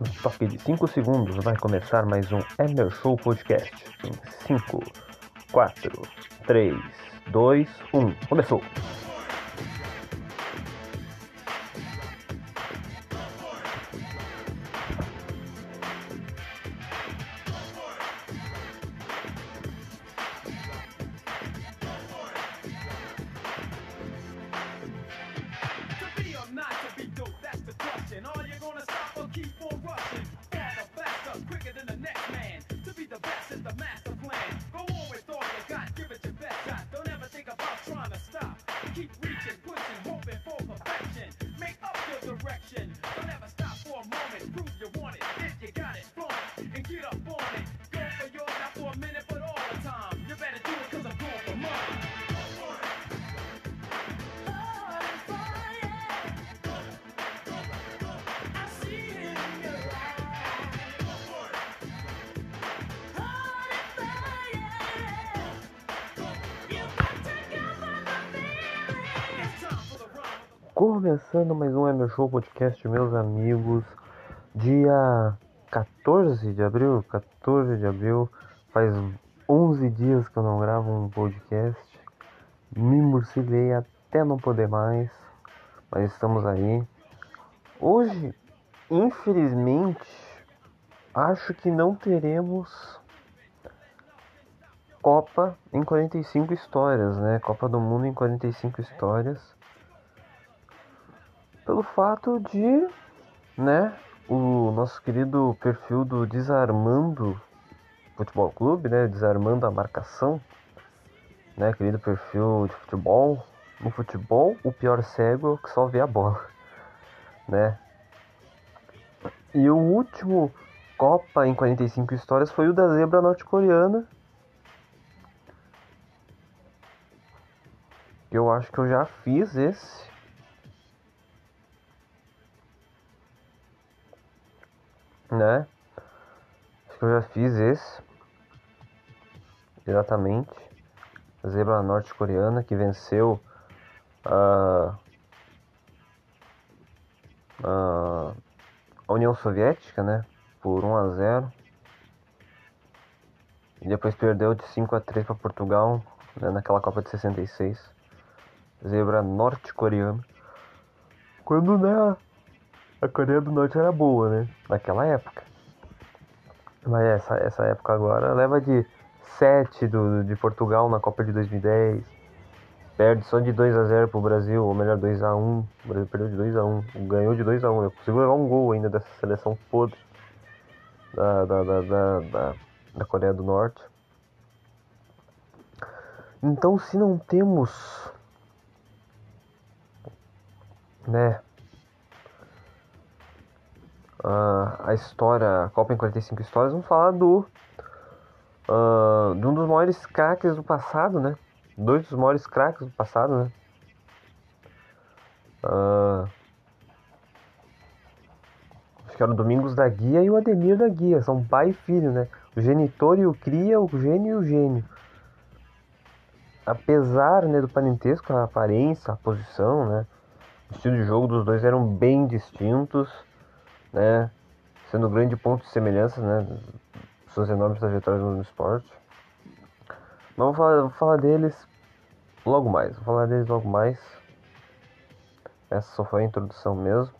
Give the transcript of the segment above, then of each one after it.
próximo toque de 5 segundos vai começar mais um Emerson Podcast em 5, 4, 3, 2, 1. Começou! Começando mais um Emerson Podcast, meus amigos, dia 14 de abril, faz 11 dias que eu não gravo um podcast, me morcilei até não poder mais, mas estamos aí. Hoje, infelizmente, acho que não teremos Copa em 45 histórias, né? Copa do Mundo em 45 histórias. Pelo fato de, né, o nosso querido perfil do Desarmando Futebol Clube, né, Desarmando a Marcação, né, querido perfil de futebol. No futebol, o pior cego é o que só vê a bola, né. E o último Copa em 45 histórias foi o da zebra norte-coreana. Eu acho que eu já fiz esse. Né? Acho que eu já fiz esse. Exatamente. A zebra norte-coreana que venceu a União Soviética, né? Por 1-0. E depois perdeu de 5-3 para Portugal, né? Naquela Copa de 66. Zebra norte-coreana. Quando, né? A Coreia do Norte era boa, né? Naquela época. Mas essa época agora leva de 7 de Portugal na Copa de 2010. Perde só de 2-0 pro Brasil, ou melhor, 2-1. O Brasil perdeu de 2-1. Ganhou de 2-1. Eu consigo levar um gol ainda dessa seleção podre da Coreia do Norte. Então, se não temos, né, a história, a Copa em 45 histórias, vamos falar de um dos maiores craques do passado, né? Dois dos maiores craques do passado, né? Acho que era o Domingos da Guia e o Ademir da Guia, são pai e filho, né? O genitor e o cria, o gênio e o gênio. Apesar, né, do parentesco, a aparência, a posição, né? O estilo de jogo dos dois eram bem distintos, né, sendo um grande ponto de semelhança, né, suas enormes trajetórias no esporte. Mas vou falar deles logo mais. Essa só foi a introdução mesmo.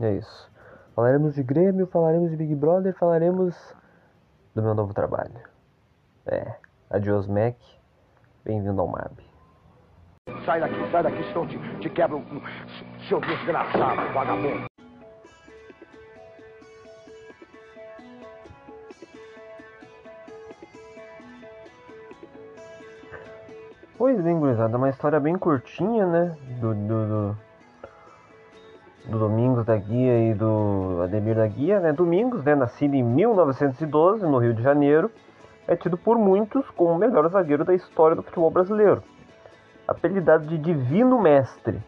E é isso. Falaremos de Grêmio, falaremos de Big Brother, falaremos do meu novo trabalho. Adiós MEC, bem-vindo ao Mab. Sai daqui, senão te quebro, seu desgraçado, vagabundo. Pois bem, gurizada, uma história bem curtinha, né? Do Domingos da Guia e do Ademir da Guia, né? Domingos, né? Nascido em 1912, no Rio de Janeiro, é tido por muitos como o melhor zagueiro da história do futebol brasileiro. Apelidado de Divino Mestre,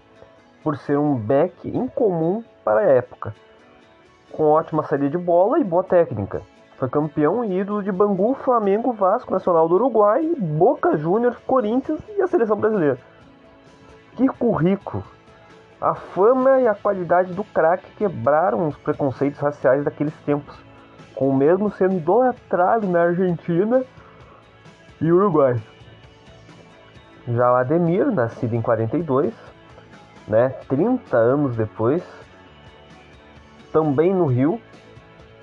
por ser um back incomum para a época, com ótima saída de bola e boa técnica. Foi campeão e ídolo de Bangu, Flamengo, Vasco, Nacional do Uruguai, Boca Juniors, Corinthians e a Seleção Brasileira. Que currículo! A fama e a qualidade do craque quebraram os preconceitos raciais daqueles tempos, com o mesmo sendo idolatrado na Argentina e Uruguai. Já o Ademir, nascido em 42, 30 anos depois, também no Rio,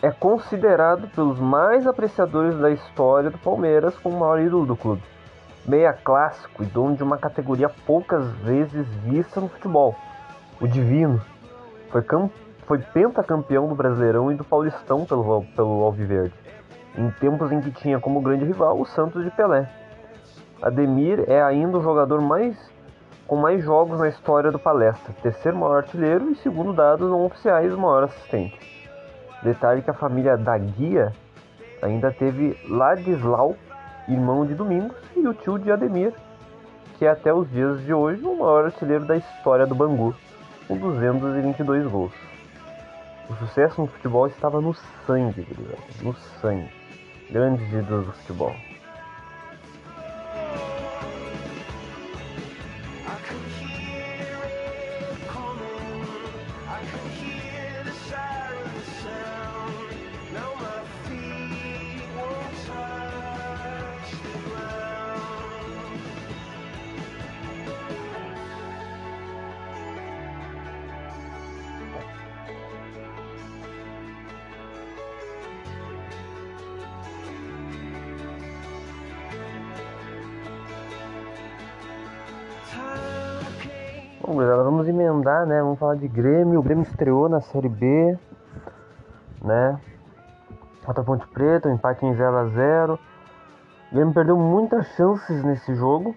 é considerado pelos mais apreciadores da história do Palmeiras como o maior ídolo do clube. Meia clássico e dono de uma categoria poucas vezes vista no futebol, o Divino. Foi pentacampeão do Brasileirão e do Paulistão pelo Alviverde, em tempos em que tinha como grande rival o Santos de Pelé. Ademir é ainda o jogador com mais jogos na história do Palestra, terceiro maior artilheiro e, segundo dados não oficiais, o maior assistente. Detalhe que a família da Guia ainda teve Ladislau, irmão de Domingos, e o tio de Ademir, que é até os dias de hoje o maior artilheiro da história do Bangu, com 222 gols. O sucesso no futebol estava no sangue, no sangue. Grandes ídolos do futebol. Bom, galera, vamos emendar, vamos falar de Grêmio. O Grêmio estreou na Série B, contra Ponte Preta, um empate em 0-0. O Grêmio perdeu muitas chances nesse jogo,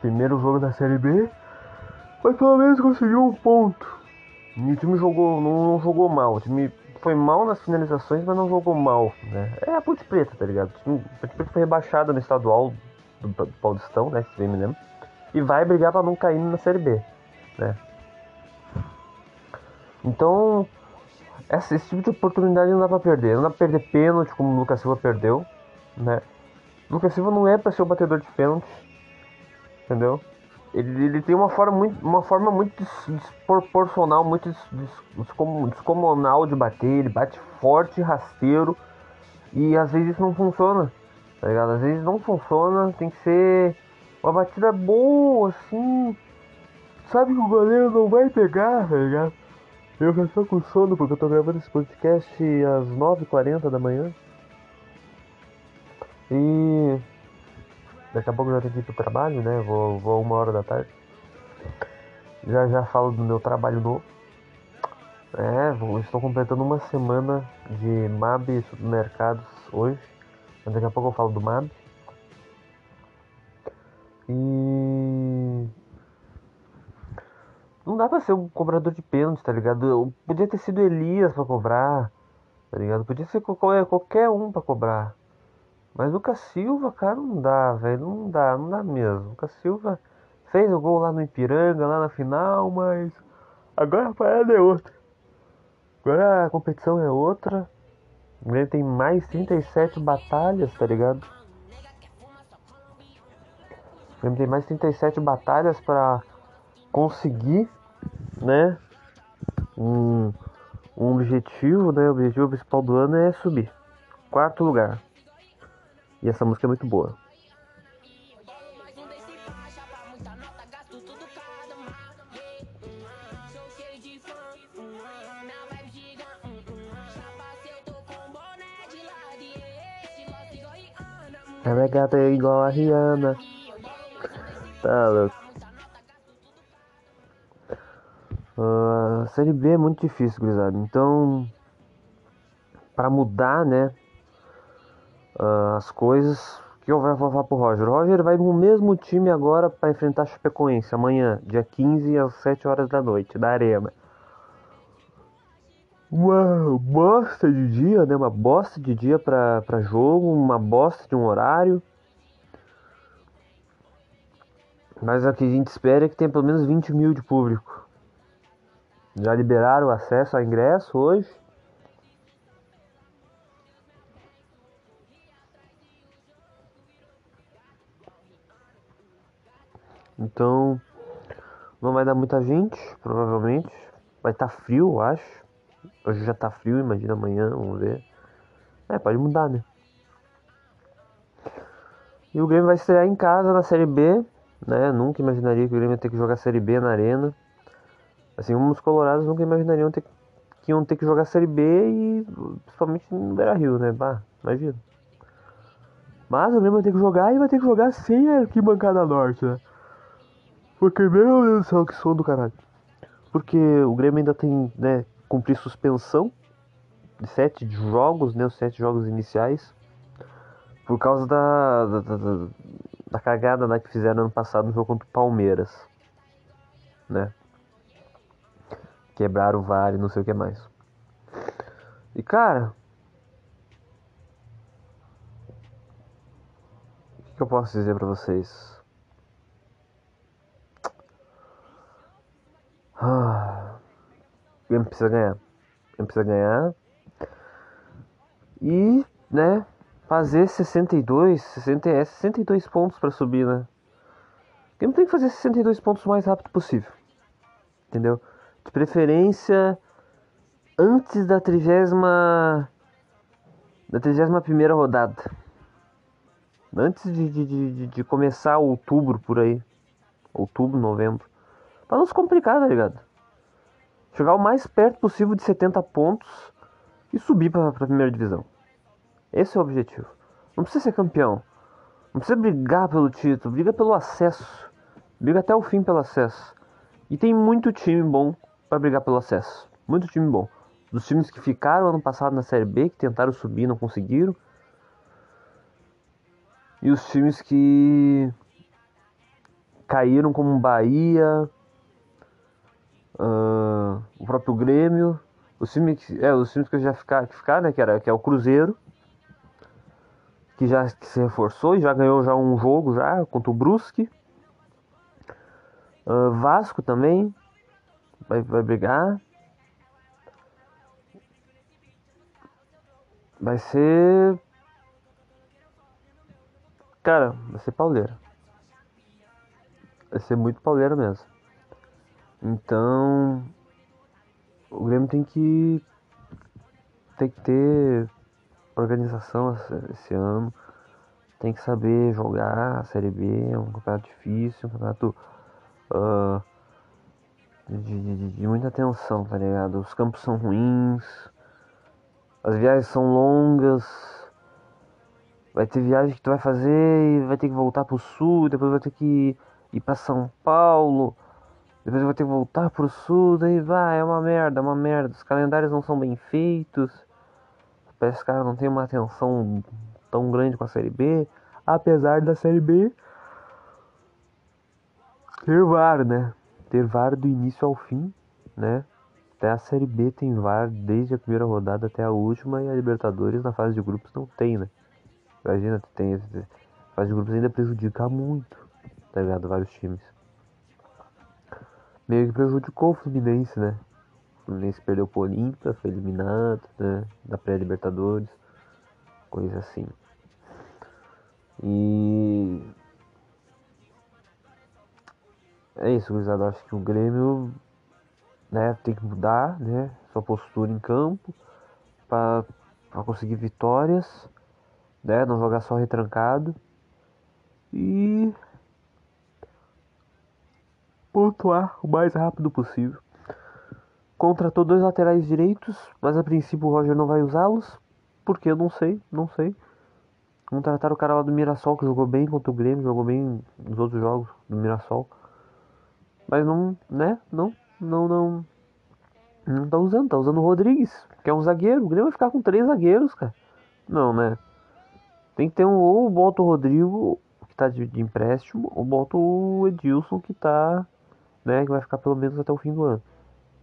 primeiro jogo da Série B, mas pelo menos conseguiu um ponto. E o time não jogou mal, o time foi mal nas finalizações, mas não jogou mal, É a Ponte Preta, tá ligado? A Ponte Preta foi rebaixada no estadual do Paulistão, se bem me lembro. E vai brigar para não cair na Série B, Então, esse tipo de oportunidade não dá para perder. Não dá para perder pênalti como o Lucas Silva perdeu, O Lucas Silva não é para ser o batedor de pênalti, entendeu? Ele tem uma forma muito desproporcional, muito descomunal de bater. Ele bate forte, rasteiro, e às vezes isso não funciona, tá ligado? Às vezes não funciona, tem que ser... uma batida boa, assim, sabe que o goleiro não vai pegar, tá ligado? Eu já estou com sono porque eu tô gravando esse podcast às 9h40 da manhã. E daqui a pouco eu já tenho que ir pro trabalho, Vou 1h da tarde. Já falo do meu trabalho novo. Estou completando uma semana de Mab Supermercados hoje. Mas daqui a pouco eu falo do Mab. E não dá pra ser um cobrador de pênalti, tá ligado? Podia ter sido Elias pra cobrar, tá ligado? Podia ser qualquer um pra cobrar. Mas Lucas Silva, cara, não dá, velho. Não dá mesmo. Lucas Silva fez o gol lá no Ipiranga, lá na final, mas agora a parada é outra. Agora a competição é outra. O Grêmio tem mais 37 batalhas, tá ligado? O Grêmio tem mais 37 batalhas para conseguir, um objetivo, O objetivo principal do ano é subir. 4º lugar. E essa música é muito boa. Ela é gata igual a Rihanna. Tá louco. Série B é muito difícil, gurizada. Então, pra mudar, as coisas, o que eu vou falar pro Roger? O Roger vai no mesmo time agora pra enfrentar a Chapecoense amanhã, dia 15, às 7h da noite, da Arena. Uma bosta de dia, Uma bosta de dia pra jogo, uma bosta de um horário. Mas o que a gente espera é que tenha pelo menos 20 mil de público. Já liberaram o acesso a ingresso hoje. Então, Não vai dar muita gente, provavelmente. Vai estar frio, eu acho. Hoje já tá frio, imagina amanhã, vamos ver. É, pode mudar, né? E o Grêmio vai estrear em casa na Série B, né? Nunca imaginaria que o Grêmio ia ter que jogar Série B na Arena. Assim como os colorados nunca imaginariam que iam ter que jogar Série B e principalmente no Beira-Rio, né? Bah, imagina. Mas o Grêmio vai ter que jogar e vai ter que jogar sem a arquibancada norte, né? Porque, meu Deus do céu, que som do caralho. Porque o Grêmio ainda tem, né, cumprir suspensão de 7 jogos, né? Os 7 jogos iniciais. Por causa da cagada, né, que fizeram ano passado no jogo contra o Palmeiras, né? Quebraram o VAR e não sei o que mais. E cara, o que eu posso dizer pra vocês? O Grêmio precisa ganhar. O Grêmio precisa ganhar. E, né, fazer 62 pontos pra subir, né? O Grêmio tem que fazer 62 pontos o mais rápido possível. Entendeu? De preferência antes da 31ª rodada. Antes de começar outubro por aí. Outubro, novembro. Pra não se complicar, tá ligado? Chegar o mais perto possível de 70 pontos e subir pra primeira divisão. Esse é o objetivo. Não precisa ser campeão. Não precisa brigar pelo título. Briga pelo acesso. Briga até o fim pelo acesso. E tem muito time bom pra brigar pelo acesso. Muito time bom. Dos times que ficaram ano passado na Série B, que tentaram subir e não conseguiram. E os times que caíram, como Bahia, o próprio Grêmio. Os times que já ficaram, né, que é o Cruzeiro. Que se reforçou e já ganhou já um jogo já contra o Brusque. Vasco também vai brigar. Vai ser... Cara, vai ser pauleira. Vai ser muito pauleira mesmo. Então... O Grêmio tem que ter... organização esse ano. Tem que saber jogar a Série B. É um campeonato difícil, um campeonato de muita tensão, tá ligado? Os campos são ruins, as viagens são longas. Vai ter viagem que tu vai fazer e vai ter que voltar pro sul, depois vai ter que ir pra São Paulo, depois vai ter que voltar pro sul, daí vai, é uma merda, é uma merda. Os calendários não são bem feitos. Parece que o cara não tem uma atenção tão grande com a Série B. Apesar da Série B ter VAR, né? Ter VAR do início ao fim, né? Até a Série B tem VAR desde a primeira rodada até a última. E a Libertadores na fase de grupos não tem, né? Imagina, tem a fase de grupos ainda prejudica muito, tá ligado? Vários times. Meio que prejudicou o Fluminense, né? O Fluminense perdeu pro Olímpia, foi eliminado, né, da pré-Libertadores, coisa assim. E... é isso, gurizada. Acho que o Grêmio, né, tem que mudar, né, sua postura em campo pra conseguir vitórias, né, não jogar só retrancado e pontuar o mais rápido possível. Contratou 2 laterais direitos, mas a princípio o Roger não vai usá-los, porque eu não sei. Contrataram o cara lá do Mirassol, que jogou bem contra o Grêmio, jogou bem nos outros jogos do Mirassol. Mas não, né, não tá usando o Rodrigues, que é um zagueiro. O Grêmio vai ficar com 3 zagueiros, cara. Não, né, tem que ter um, ou bota o Rodrigo, que tá de empréstimo, ou bota o Edilson, que tá, né, que vai ficar pelo menos até o fim do ano,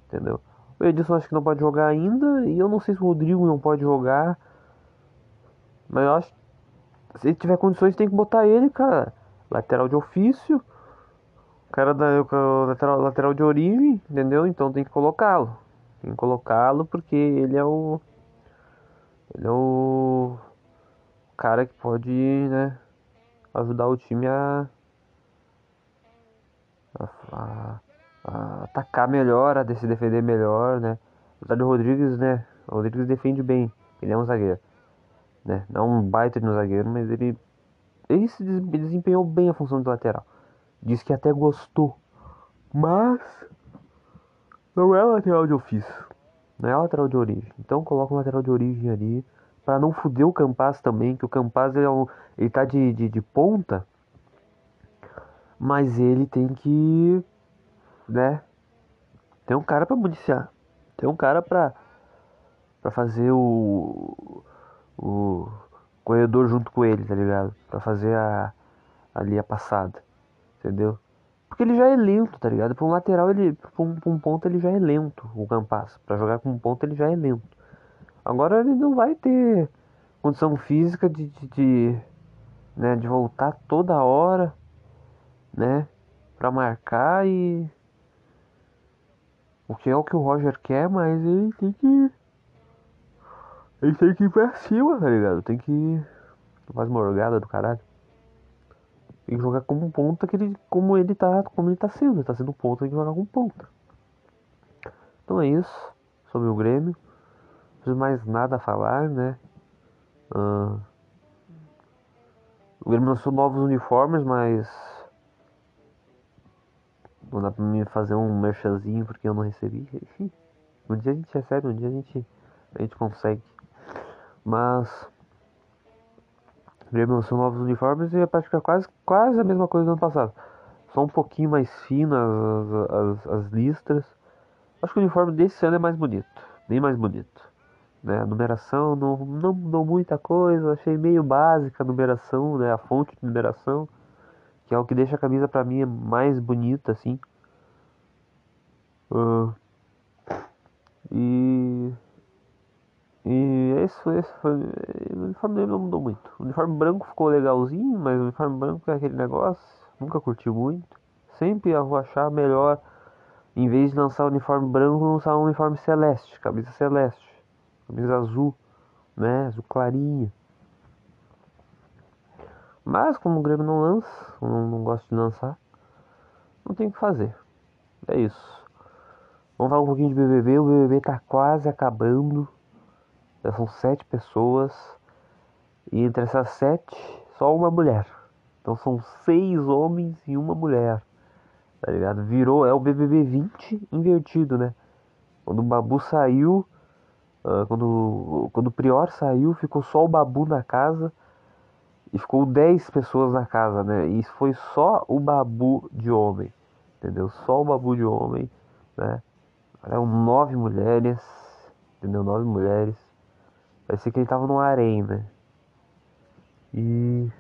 entendeu? O Edilson acho que não pode jogar ainda. E eu não sei se o Rodrigo não pode jogar. Mas eu acho que se ele tiver condições tem que botar ele, cara. Lateral de ofício. O cara da lateral de origem, entendeu? Então tem que colocá-lo. Tem que colocá-lo porque ele é o... ele é o cara que pode, né, ajudar o time a atacar melhor, a se defender melhor, né? O Zé de Rodrigues, né? O Rodrigues defende bem, ele é um zagueiro, né? Não um baita de um zagueiro, mas ele se desempenhou bem a função de lateral. Diz que até gostou, mas não é lateral de ofício, não é lateral de origem. Então coloca um lateral de origem ali, para não foder o Campas também, que o Campas ele tá de ponta, mas ele tem que, né, tem um cara pra municiar, tem um cara pra fazer o corredor junto com ele, tá ligado? Pra fazer a passada, entendeu? Porque ele já é lento, tá ligado? Pra um lateral, pra um ponto ele já é lento, o Campas, pra jogar com um ponto ele já é lento. Agora ele não vai ter condição física de voltar toda hora, né, pra marcar e... O que é o que o Roger quer, mas ele tem que... Ele tem que ir pra cima, tá ligado? Tem que... Faz morgada do caralho. Tem que jogar como ponta, como ele tá sendo. Ele tá sendo ponta, tem que jogar como ponta. Então é isso sobre o Grêmio. Não preciso mais nada a falar, né? O Grêmio lançou novos uniformes, mas não dá pra mim fazer um merchanzinho porque eu não recebi. Enfim, um dia a gente recebe, um dia a gente consegue. Mas o Grêmio lançou novos uniformes e é praticamente quase a mesma coisa do ano passado. Só um pouquinho mais fino as listras. Acho que o uniforme desse ano é mais bonito, bem mais bonito. Né, a numeração não mudou muita coisa, achei meio básica a numeração, né, a fonte de numeração, que é o que deixa a camisa pra mim mais bonita, assim. E esse foi, o uniforme não mudou muito. O uniforme branco ficou legalzinho, mas o uniforme branco é aquele negócio, nunca curti muito. Sempre eu vou achar melhor, em vez de lançar o uniforme branco, lançar um uniforme celeste, camisa celeste. Camisa azul, né? Azul clarinha. Mas como o Grêmio não lança, não gosto de lançar, não tem o que fazer. É isso. Vamos falar um pouquinho de BBB. O BBB tá quase acabando. Já são 7 pessoas. E entre essas 7, só uma mulher. Então são 6 homens e uma mulher. Tá ligado? Virou, é o BBB 20 invertido, né? Quando o Babu saiu... Quando o Prior saiu, ficou só o Babu na casa. E ficou 10 pessoas na casa, né? E foi só o Babu de homem, entendeu? Só o Babu de homem, né? Eram 9 mulheres, entendeu? 9 mulheres. Parecia que ele tava no harém, né? E...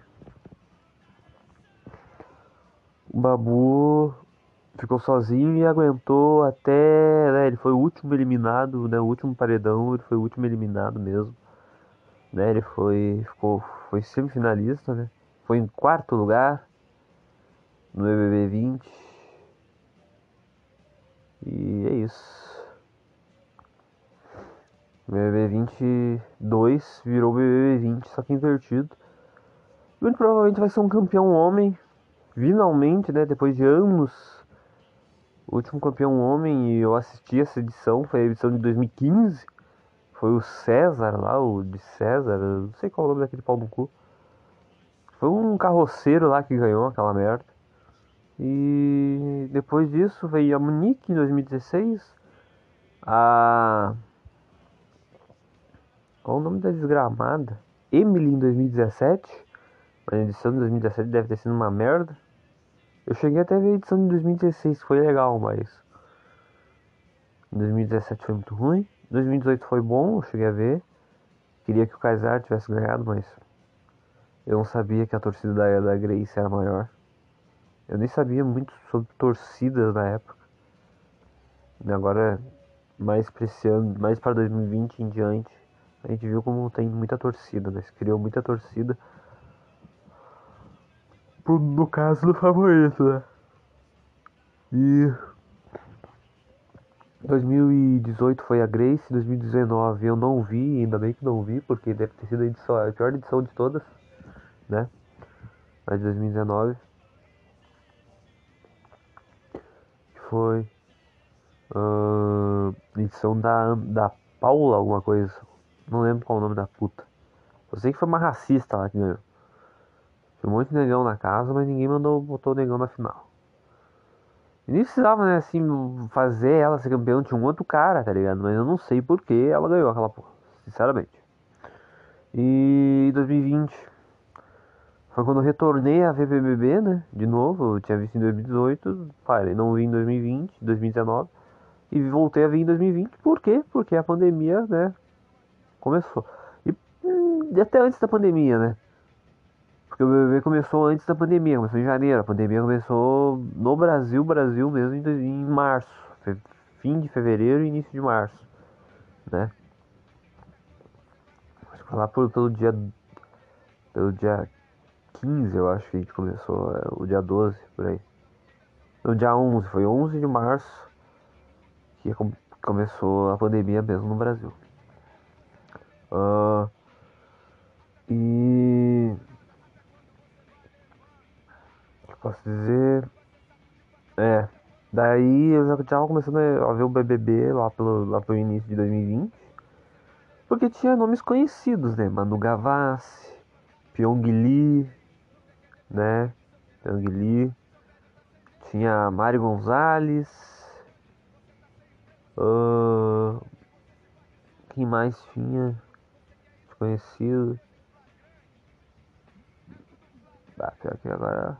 O Babu... ficou sozinho e aguentou até, né, ele foi o último eliminado, né, o último paredão, ele foi o último eliminado mesmo, né, ele foi semifinalista, né, foi em 4º lugar no BBB 20, e é isso, o BBB 22 virou BBB 20, só que invertido, muito provavelmente vai ser um campeão homem, finalmente, né, depois de anos. O último campeão homem, e eu assisti essa edição, foi a edição de 2015. Foi o César lá, o de César, não sei qual é o nome daquele pau no cu. Foi um carroceiro lá que ganhou aquela merda. E depois disso veio a Munique em 2016. Qual o nome da desgramada? Emily em 2017. A edição de 2017 deve ter sido uma merda. Eu cheguei até a ver a edição de 2016, foi legal, mas 2017 foi muito ruim. 2018 foi bom, eu cheguei a ver. Queria que o César tivesse ganhado, mas eu não sabia que a torcida da Grace era maior. Eu nem sabia muito sobre torcidas na época. E agora, mais para 2020 em diante, a gente viu como tem muita torcida, né? Se criou muita torcida. No caso do favorito, né? E 2018 foi a Grace, 2019 eu não vi, ainda bem que não vi, porque deve ter sido a pior edição de todas, né? A de 2019 foi edição da Paula alguma coisa, não lembro qual é o nome da puta. Eu sei que foi uma racista lá que ganhou. Tinha um monte de negão na casa, mas ninguém botou o negão na final. E nem precisava, né, assim, fazer ela ser campeã de um outro cara, tá ligado? Mas eu não sei por que ela ganhou aquela porra, sinceramente. E 2020 foi quando eu retornei a ver BBB, né, de novo. Eu tinha visto em 2018, parei, não vi em 2020, 2019. E voltei a vir em 2020, por quê? Porque a pandemia, né, começou. E até antes da pandemia, né? Porque o BBB começou antes da pandemia, começou em janeiro. A pandemia começou no Brasil mesmo, em março. Fim de fevereiro e início de março, né? Acho que lá pelo dia 15, eu acho que a gente começou. O dia 12, por aí. O dia 11, foi 11 de março. Que começou a pandemia mesmo no Brasil. E o que eu posso dizer? Daí eu já estava começando a ver o BBB lá pelo início de 2020. Porque tinha nomes conhecidos, né? Manu Gavassi, Pyong Lee, né? Pyong Lee. Tinha Mari Gonzalez. Quem mais tinha desconhecido? Pior que agora.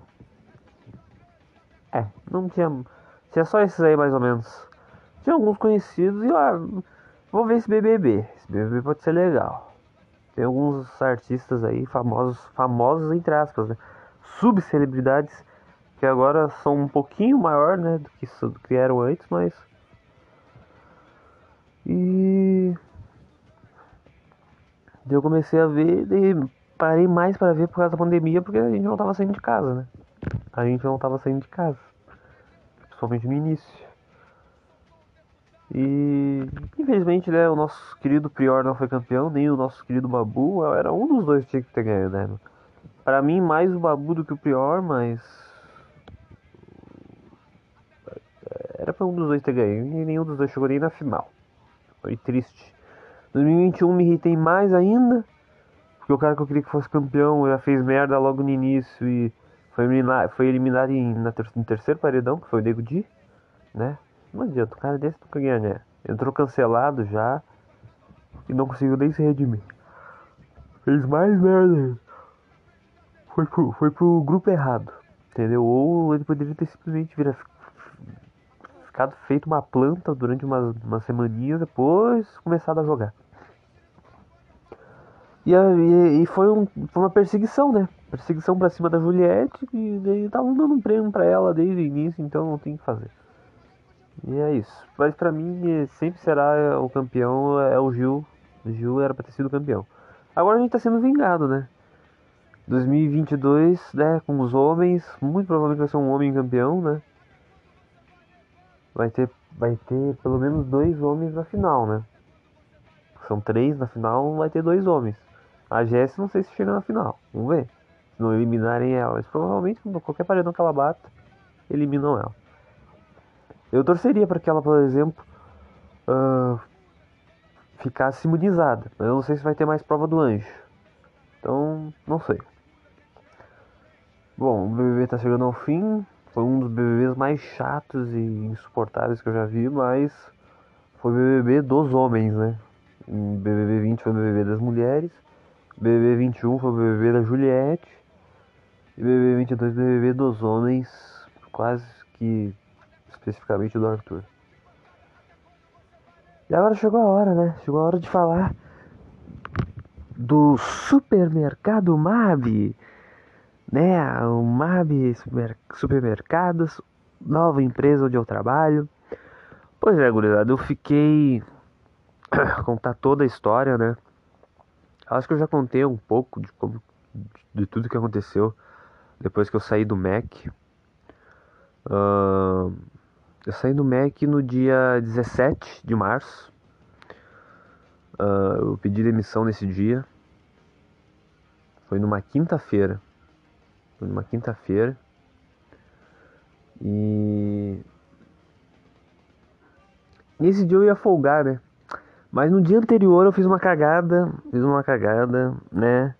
Não tinha. Tinha só esses aí mais ou menos. Tinha alguns conhecidos e lá. Vou ver esse BBB. Esse BBB pode ser legal. Tem alguns artistas aí famosos entre aspas, né? Subcelebridades que agora são um pouquinho maior, né? Do que eram antes, mas. E eu comecei a ver e parei mais para ver por causa da pandemia, porque a gente não tava saindo de casa, né? Principalmente no início. E infelizmente, né, o nosso querido Prior não foi campeão, nem o nosso querido Babu. Era um dos dois que tinha que ter ganho, né? Pra mim, mais o Babu do que o Prior, mas era pra um dos dois ter ganho, e nenhum dos dois chegou nem na final. Foi triste. 2021 me irritei mais ainda, porque o cara que eu queria que fosse campeão já fez merda logo no início e foi eliminado no terceiro paredão, que foi o Nego Di, né? Não adianta, o cara desse nunca ganha, né? Entrou cancelado já e não conseguiu nem se redimir. Fez mais merda. Foi pro grupo errado, entendeu? Ou ele poderia ter simplesmente feito uma planta durante uma semaninha, depois começado a jogar. E foi uma perseguição, né? Perseguição pra cima da Juliette, e estavam dando um prêmio pra ela desde o início, então não tem o que fazer. E é isso. Mas pra mim, sempre será o campeão, é o Gil. O Gil era pra ter sido campeão. Agora a gente tá sendo vingado, né? 2022, né? Com os homens, muito provavelmente vai ser um homem campeão, né? Vai ter pelo menos 2 homens na final, né? São 3 na final, vai ter 2 homens. A Jess não sei se chega na final, vamos ver. Se não eliminarem ela, mas provavelmente qualquer paredão que ela bata, eliminam ela. Eu torceria para que ela, por exemplo, ficasse imunizada. Mas eu não sei se vai ter mais prova do anjo. Então, não sei. Bom, o BBB tá chegando ao fim. Foi um dos BBBs mais chatos e insuportáveis que eu já vi, mas foi BBB dos homens, né? BBB 20 foi BBB das mulheres, BBB 21 foi BBB da Juliette, e BBB 22 BBB dos homens, quase que especificamente do Arthur. E agora chegou a hora, né? Chegou a hora de falar do supermercado Mab. Né, o Mab Supermercados, nova empresa onde eu trabalho. Pois é, gurizada, eu fiquei... contar toda a história, né? Acho que eu já contei um pouco de tudo que aconteceu depois que eu saí do MEC. Eu saí do MEC no dia 17 de março. Eu pedi demissão nesse dia. Foi numa quinta-feira. E Nesse dia eu ia folgar, né? Mas no dia anterior eu fiz uma cagada, né?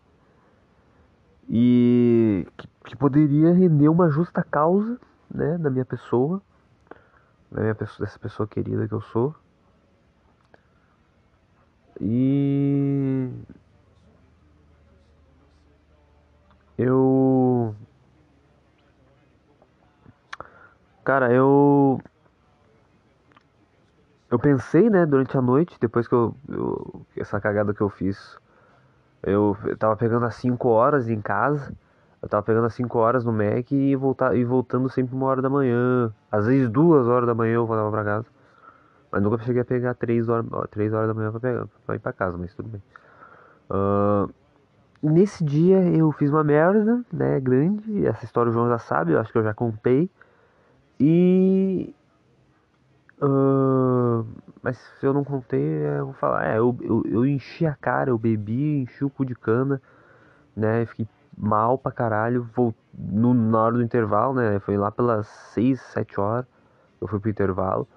E que poderia render uma justa causa, né? Da minha pessoa, dessa pessoa querida que eu sou. E eu, cara, eu pensei, né, durante a noite, depois que eu essa cagada que eu fiz, eu tava pegando às 5 horas em casa, eu tava pegando às 5 horas no MEC e voltando sempre 1 hora da manhã, às vezes 2 horas da manhã eu voltava pra casa. Mas nunca cheguei a pegar 3 horas da manhã pra ir pra casa, mas tudo bem. Nesse dia eu fiz uma merda, né, grande. Essa história o João já sabe, eu acho que eu já contei. E... mas se eu não contei, eu vou falar. Eu enchi a cara, eu bebi, enchi o cu de cana, né, fiquei mal pra caralho. Na hora do intervalo, né, foi lá pelas 6, 7 horas, eu fui pro intervalo.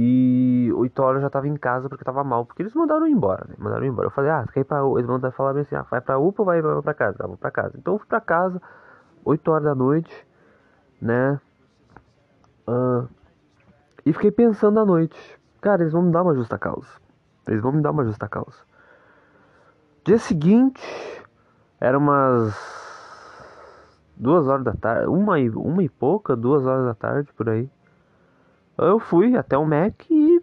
E 8 horas eu já tava em casa porque eu tava mal. Porque eles mandaram eu embora, né? Eu falei, ah, quer ir pra UPA? Eles mandaram falar assim, ah, vai pra UPA ou vai pra casa? Ah, vou pra casa. Então eu fui pra casa, 8 horas da noite, né? E fiquei pensando à noite. Cara, eles vão me dar uma justa causa. Dia seguinte, era umas 2 horas da tarde, uma e pouca, 2 horas da tarde, por aí. Eu fui até o MEC e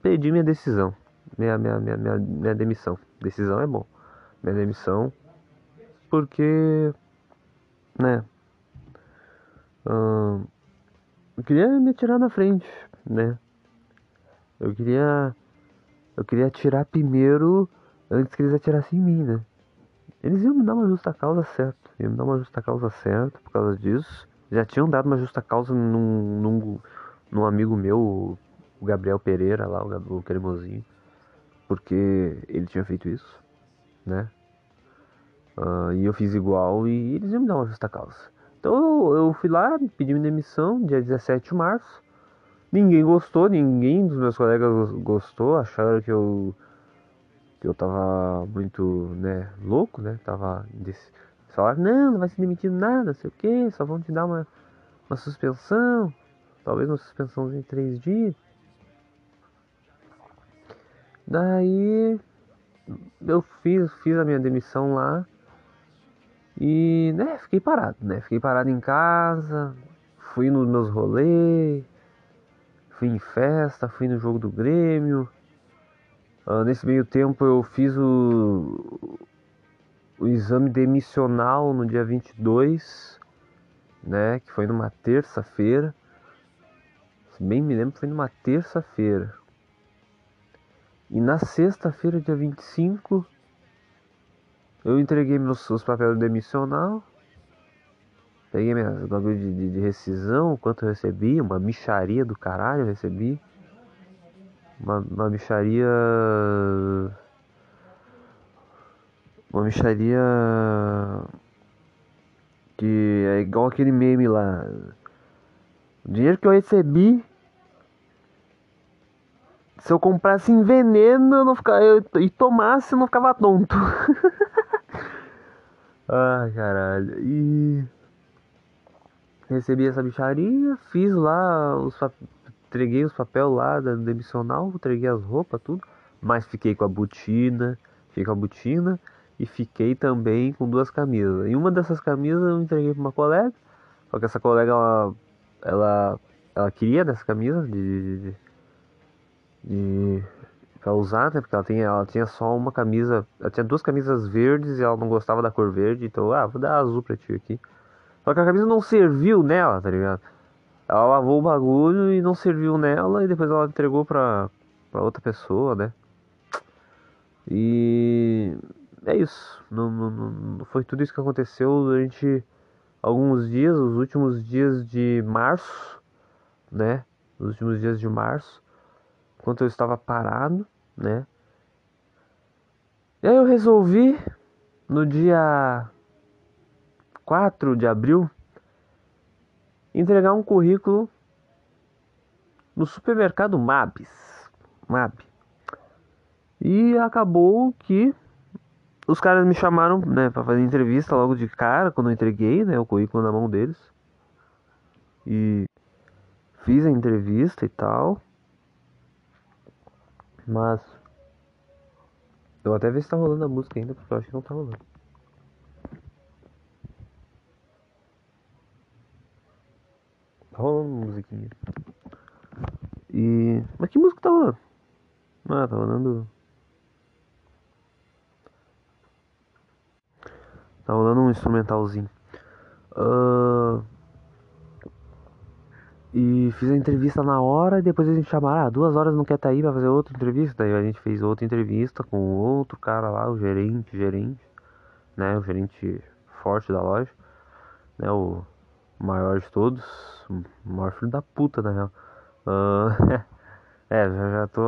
pedi minha decisão, minha demissão. Decisão é bom. Minha demissão, porque, né, eu queria me atirar na frente, né. Eu queria atirar primeiro, antes que eles atirassem em mim, né. Eles iam me dar uma justa causa certa, por causa disso. Já tinham dado uma justa causa num amigo meu, o Gabriel Pereira lá, o cremosinho, porque ele tinha feito isso, né? E eu fiz igual e eles iam me dar uma justa causa. Então eu fui lá, pedi minha demissão, dia 17 de março. Ninguém gostou, ninguém dos meus colegas gostou, acharam que eu tava muito, né, louco, né? Falaram, não vai ser demitido nada, não sei o que, só vão te dar uma suspensão. Talvez uma suspensão de 3 dias. Daí eu fiz a minha demissão lá. E, né, fiquei parado, né? Fiquei parado em casa. Fui nos meus rolês. Fui em festa, fui no jogo do Grêmio. Nesse meio tempo eu fiz o exame demissional no dia 22. Né, que foi numa terça-feira. Bem me lembro, foi numa terça-feira. E na sexta-feira, dia 25, eu entreguei meus papéis do demissional. Peguei meus bagulho de rescisão, quanto eu recebi, uma micharia do caralho, eu recebi. Uma micharia que é igual aquele meme lá. O dinheiro que eu recebi, se eu comprasse em veneno eu não ficava, e tomasse, eu não ficava tonto. Ai, caralho. E recebi essa bicharia, fiz lá, entreguei os papéis lá da demissional, entreguei as roupas, tudo. Mas fiquei com a botina, e fiquei também com 2 camisas. E uma dessas camisas eu entreguei pra uma colega, só que essa colega, ela queria dessa camisa pra usar, né? Porque ela tinha só uma camisa, ela tinha 2 camisas verdes e ela não gostava da cor verde, então, vou dar azul pra ti aqui. Só que a camisa não serviu nela, tá ligado? Ela lavou o bagulho e não serviu nela e depois ela entregou pra outra pessoa, né? E é isso. Não, foi tudo isso que aconteceu durante alguns dias, os últimos dias de março, né? Enquanto eu estava parado, né? E aí eu resolvi, no dia 4 de abril, entregar um currículo no supermercado Mab. E acabou que os caras me chamaram, né, pra fazer entrevista logo de cara, quando eu entreguei, né, o currículo na mão deles. E fiz a entrevista e tal. Mas eu até ver se tá rolando a música ainda, porque eu acho que não tá rolando. Tá rolando uma musiquinha. E... mas que música tá rolando? Ah, tá rolando... tá rolando um instrumentalzinho. E fiz a entrevista na hora e depois eles me chamaram, 2 horas não quer estar aí pra fazer outra entrevista. Daí a gente fez outra entrevista com outro cara lá, o gerente, né, o gerente forte da loja, né, o maior de todos, o maior filho da puta, na real. Já tô,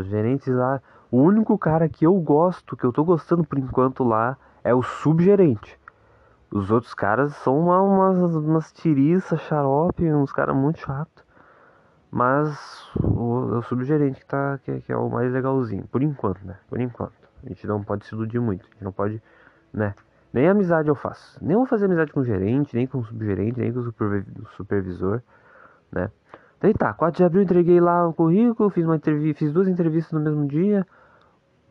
os gerentes lá, o único cara que eu gosto, que eu tô gostando por enquanto lá, é o subgerente. Os outros caras são umas tiriças, xarope, uns caras muito chatos. Mas o subgerente que é o mais legalzinho, por enquanto, né? Por enquanto. A gente não pode se iludir muito, a gente não pode, né? Nem amizade eu faço. Nem vou fazer amizade com o gerente, nem com o subgerente, nem com o supervisor, né? Daí tá, 4 de abril entreguei lá o currículo, fiz 2 entrevistas no mesmo dia.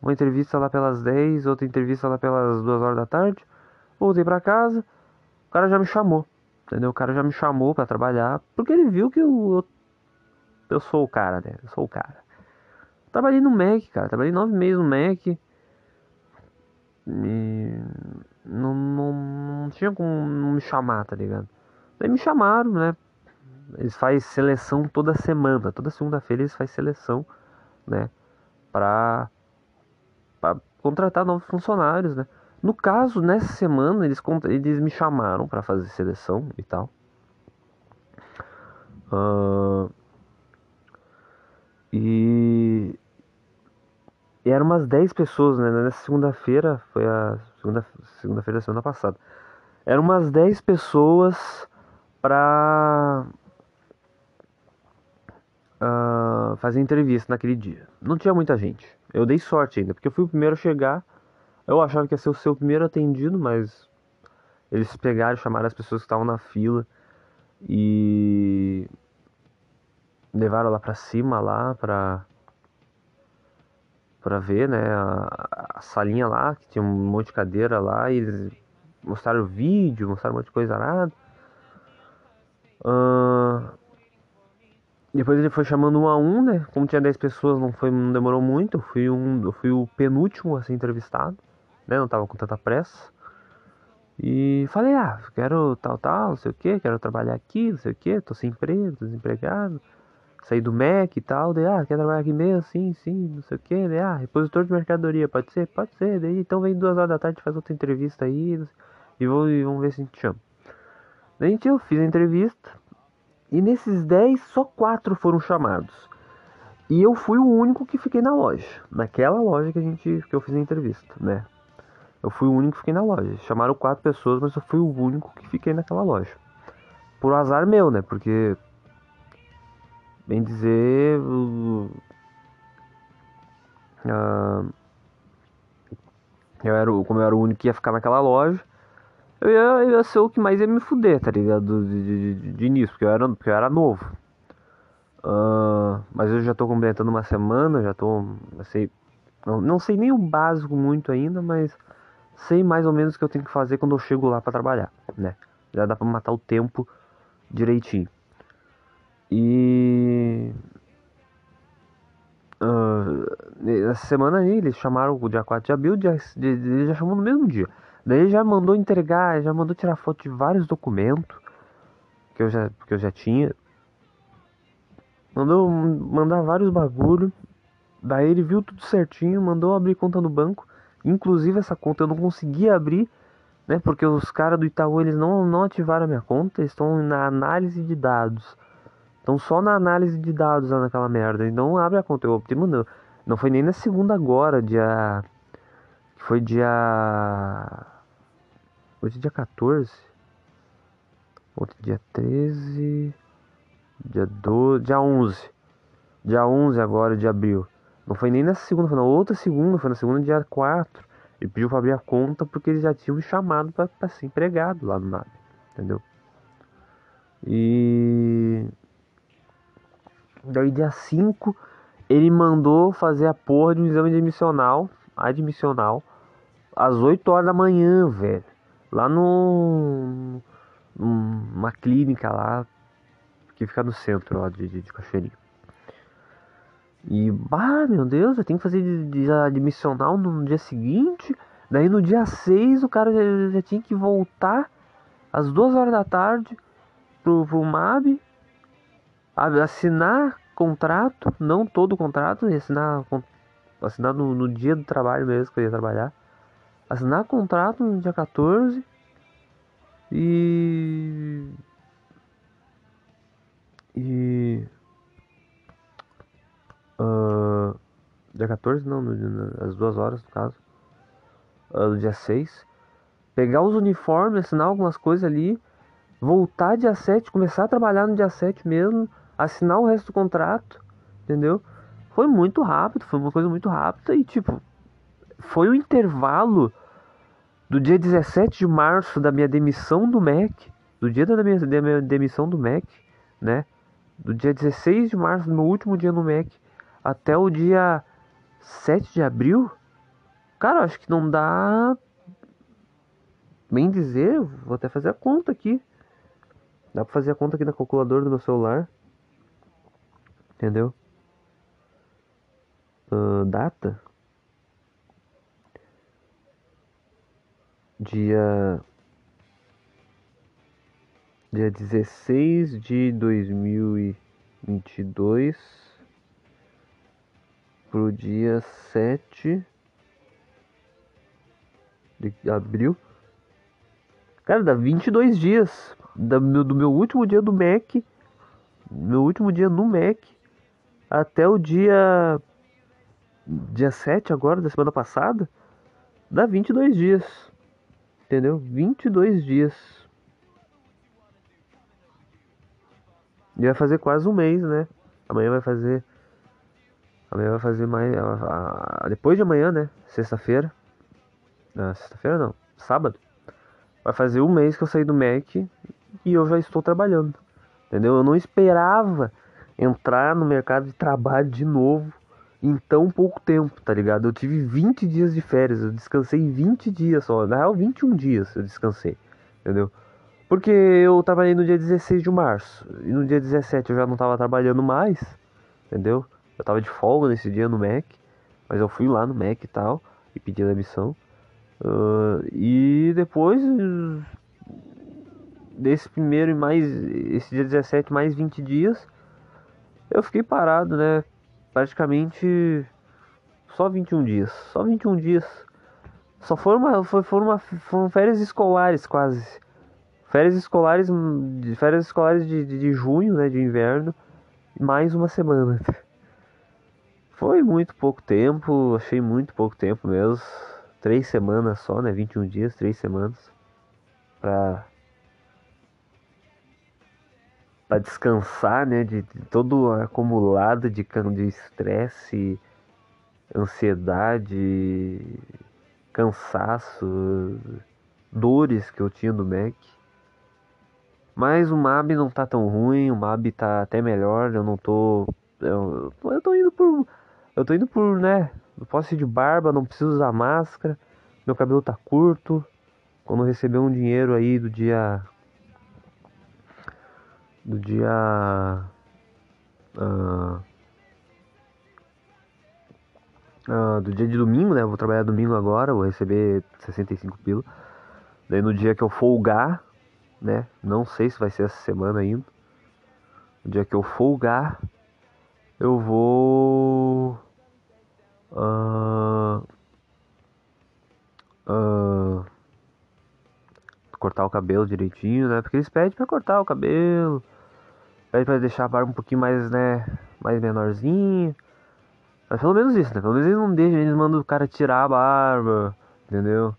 Uma entrevista lá pelas 10, outra entrevista lá pelas 2 horas da tarde. Voltei pra casa, o cara já me chamou, entendeu? O cara já me chamou pra trabalhar, porque ele viu que eu sou o cara, né? Eu sou o cara. Trabalhei no MEC, cara, trabalhei 9 meses no MEC. E não tinha como não me chamar, tá ligado? Daí me chamaram, né? Eles fazem seleção toda semana, toda segunda-feira eles fazem seleção, né? Pra contratar novos funcionários, né? No caso, nessa semana, eles me chamaram pra fazer seleção e tal. E eram umas 10 pessoas, né? Nessa segunda-feira, foi a segunda-feira da semana passada. Eram umas 10 pessoas pra fazer entrevista naquele dia. Não tinha muita gente. Eu dei sorte ainda, porque eu fui o primeiro a chegar. Eu achava que ia ser o seu primeiro atendido, mas eles pegaram e chamaram as pessoas que estavam na fila e levaram lá pra cima, lá pra ver, né, a salinha lá, que tinha um monte de cadeira lá, e eles mostraram o vídeo, mostraram um monte de coisa arada. Depois ele foi chamando um a um, né, como tinha 10 pessoas, não demorou muito, eu fui o penúltimo a ser entrevistado. Né, não tava com tanta pressa. E falei, quero tal, não sei o que, quero trabalhar aqui, não sei o que, tô sem emprego, desempregado, saí do MEC e tal, daí, quero trabalhar aqui mesmo, sim, não sei o que, daí, repositor de mercadoria, pode ser, daí, então vem 2 horas da tarde, faz outra entrevista aí, e vamos ver se a gente chama. Daí eu fiz a entrevista, e nesses 10, só 4 foram chamados. E eu fui o único que fiquei na loja, naquela loja que eu fiz a entrevista, né? Eu fui o único que fiquei na loja. Chamaram 4 pessoas, mas eu fui o único que fiquei naquela loja. Por azar meu, né? Porque, bem dizer, como eu era o único que ia ficar naquela loja, eu ia ser o que mais ia me fuder, tá ligado? De início, porque eu era novo. Mas eu já tô completando uma semana, já tô... Não sei nem o básico muito ainda, mas sei mais ou menos o que eu tenho que fazer quando eu chego lá pra trabalhar, né? Já dá pra matar o tempo direitinho. E... essa semana aí, eles chamaram o dia 4 de abril, eles já chamou no mesmo dia. Daí ele já mandou entregar, já mandou tirar foto de vários documentos que eu já tinha. Mandou mandar vários bagulho. Daí ele viu tudo certinho, mandou abrir conta no banco. Inclusive essa conta eu não conseguia abrir, né? Porque os caras do Itaú, eles não ativaram a minha conta. Eles estão na análise de dados. Estão só na análise de dados lá naquela merda. Então abre a conta. Eu optei, mano. Não foi nem na segunda agora, dia... Foi dia... Hoje é dia 14. Ontem dia 13... Dia 12... Dia 11. dia 11 agora de abril. Não foi nem nessa segunda, foi na outra segunda, foi na segunda dia 4. Ele pediu pra abrir a conta porque eles já tinham chamado pra ser empregado lá no Mab, entendeu? E daí dia 5 ele mandou fazer a porra de um exame admissional às 8 horas da manhã, velho. Lá no... uma clínica lá que fica no centro lá de Cachoeirinha. E, bah, meu Deus, eu tenho que fazer de admissional no dia seguinte. Daí no dia 6 o cara já tinha que voltar às 2 horas da tarde pro MAB, assinar contrato, não todo o contrato, assinar no dia do trabalho mesmo que eu ia trabalhar. Assinar contrato no dia 14 e dia 14 não, às 2 horas no caso, do dia 6, pegar os uniformes, assinar algumas coisas ali, voltar dia 7, começar a trabalhar no dia 7 mesmo, assinar o resto do contrato, entendeu? Foi muito rápido, foi uma coisa muito rápida e tipo, foi o intervalo do dia 17 de março da minha demissão do MEC, do dia da minha demissão do MEC, né? Do dia 16 de março, do meu último dia no MEC, até o dia 7 de abril, cara, acho que não dá, bem dizer, vou até fazer a conta aqui, dá pra fazer a conta aqui na calculadora do meu celular, entendeu? Data... Dia 16 de 2022 pro dia 7 de abril. Cara, dá 22 dias do meu último dia do MEC, meu último dia no MEC, até o dia 7 agora, da semana passada. Dá 22 dias. Entendeu? 22 dias. E vai fazer quase um mês, né? Amanhã vai fazer mais... depois de amanhã, né? Sexta-feira. Não, sexta-feira não. Sábado. Vai fazer um mês que eu saí do MEC e eu já estou trabalhando. Entendeu? Eu não esperava entrar no mercado de trabalho de novo em tão pouco tempo, tá ligado? Eu tive 20 dias de férias, eu descansei 20 dias só, na real 21 dias eu descansei, entendeu? Porque eu trabalhei no dia 16 de março, e no dia 17 eu já não tava trabalhando mais, entendeu? Eu tava de folga nesse dia no MEC, mas eu fui lá no MEC e tal, e pedi a demissão, e depois desse primeiro e mais, esse dia 17 mais 20 dias, eu fiquei parado, né? Praticamente só 21 dias, só 21 dias. Só foram férias escolares quase. Férias escolares de junho, né, de inverno, mais uma semana. Foi muito pouco tempo, achei muito pouco tempo mesmo. 3 semanas só, né, 21 dias, 3 semanas pra descansar, né, de todo acumulado de estresse, ansiedade, cansaço, dores que eu tinha do MEC. Mas o MAB não tá tão ruim, o MAB tá até melhor, eu não tô... Eu tô indo por, né, eu posso ir de barba, não preciso usar máscara, meu cabelo tá curto. Quando eu receber um dinheiro aí do dia de domingo, né? Eu vou trabalhar domingo agora, vou receber 65 pila. Daí no dia que eu folgar, né? Não sei se vai ser essa semana ainda. No dia que eu folgar, eu vou... cortar o cabelo direitinho, né? Porque eles pedem pra cortar o cabelo... Pra deixar a barba um pouquinho mais, né, mais menorzinha. Mas pelo menos isso, né? Pelo menos eles não deixam, eles mandam o cara tirar a barba, entendeu?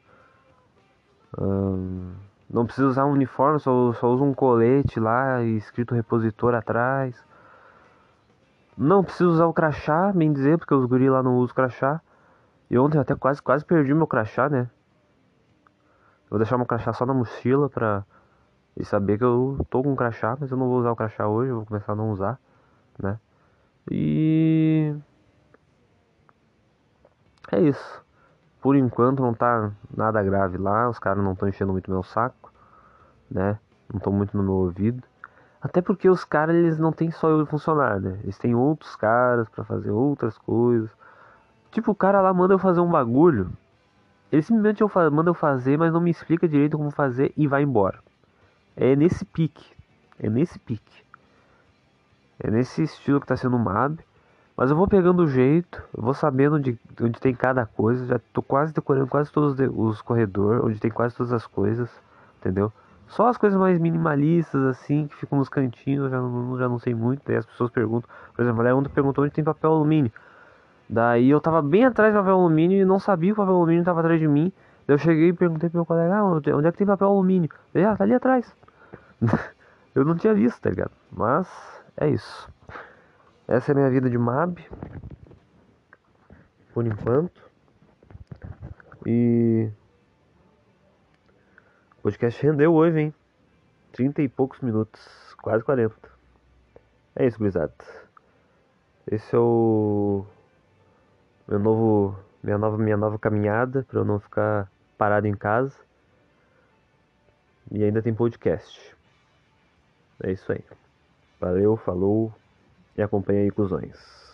Não precisa usar um uniforme, só usa um colete lá, escrito repositor atrás. Não preciso usar o crachá, bem dizer, porque os guris lá não usam crachá. E ontem eu até quase perdi meu crachá, né? Eu vou deixar meu crachá só na mochila pra eles saber que eu tô com crachá, mas eu não vou usar o crachá hoje, eu vou começar a não usar, né? E... é isso. Por enquanto não tá nada grave lá, os caras não estão enchendo muito meu saco, né? Não estão muito no meu ouvido. Até porque os caras, eles não tem só eu funcionar, né? Eles têm outros caras pra fazer outras coisas. Tipo, o cara lá manda eu fazer um bagulho. Ele simplesmente manda eu fazer, mas não me explica direito como fazer e vai embora. É nesse pique. É nesse estilo que tá sendo o Mab. Mas eu vou pegando o jeito. Eu vou sabendo onde tem cada coisa. Já tô quase decorando quase todos os corredores. Onde tem quase todas as coisas. Entendeu? Só as coisas mais minimalistas, assim, que ficam nos cantinhos, eu já não sei muito. Daí as pessoas perguntam, por exemplo, a outra perguntou onde tem papel alumínio. Daí eu tava bem atrás do papel alumínio e não sabia que o papel alumínio tava atrás de mim. Daí eu cheguei e perguntei pro meu colega, onde é que tem papel alumínio? Ele, tá ali atrás. Eu não tinha visto, tá ligado? Mas é isso. Essa é a minha vida de Mab, por enquanto. E... o podcast rendeu hoje, hein? 30 e poucos minutos, quase 40. É isso, gurizada. Esse é o... Minha nova caminhada, pra eu não ficar parado em casa. E ainda tem podcast. É isso aí. Valeu, falou e acompanha aí, cuzões.